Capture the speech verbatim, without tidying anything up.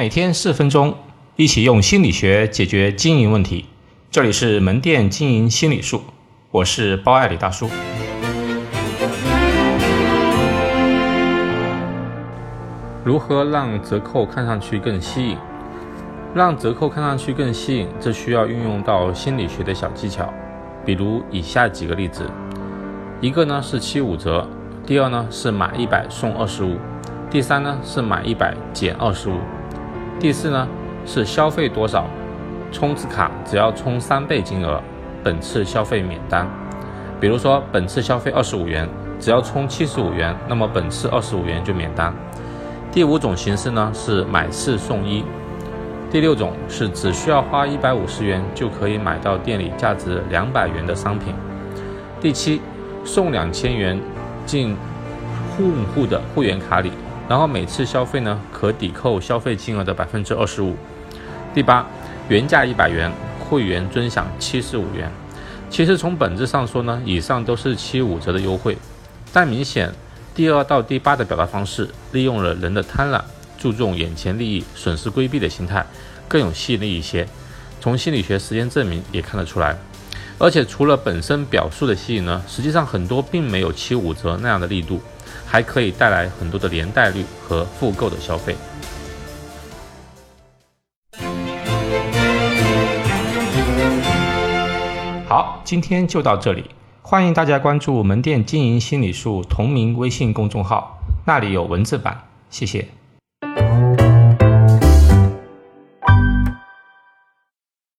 每天四分钟，一起用心理学解决经营问题。这里是门店经营心理术，我是包爱理大叔。如何让折扣看上去更吸引？让折扣看上去更吸引，这需要运用到心理学的小技巧，比如以下几个例子：一个呢是七五折，第二呢是买一百送二十五，第三呢是买一百减二十五，第四呢是消费多少，充值卡只要充三倍金额，本次消费免单。比如说本次消费二十五元，只要充七十五元，那么本次二十五元就免单。第五种形式呢是买四送一，第六种是只需要花一百五十元就可以买到店里价值两百元的商品。第七，送两千元进用户的会员卡里，然后每次消费呢可抵扣消费金额的百分之二十五。第八，原价一百元，会员尊享七十五元。其实从本质上说呢，以上都是七五折的优惠，但明显第二到第八的表达方式利用了人的贪婪，注重眼前利益、损失规避的心态，更有吸引力一些。从心理学实验证明也看得出来。而且除了本身表述的吸引呢，实际上很多并没有七五折那样的力度，还可以带来很多的连带率和复购的消费。好，今天就到这里，欢迎大家关注门店经营心理术同名微信公众号，那里有文字版，谢谢。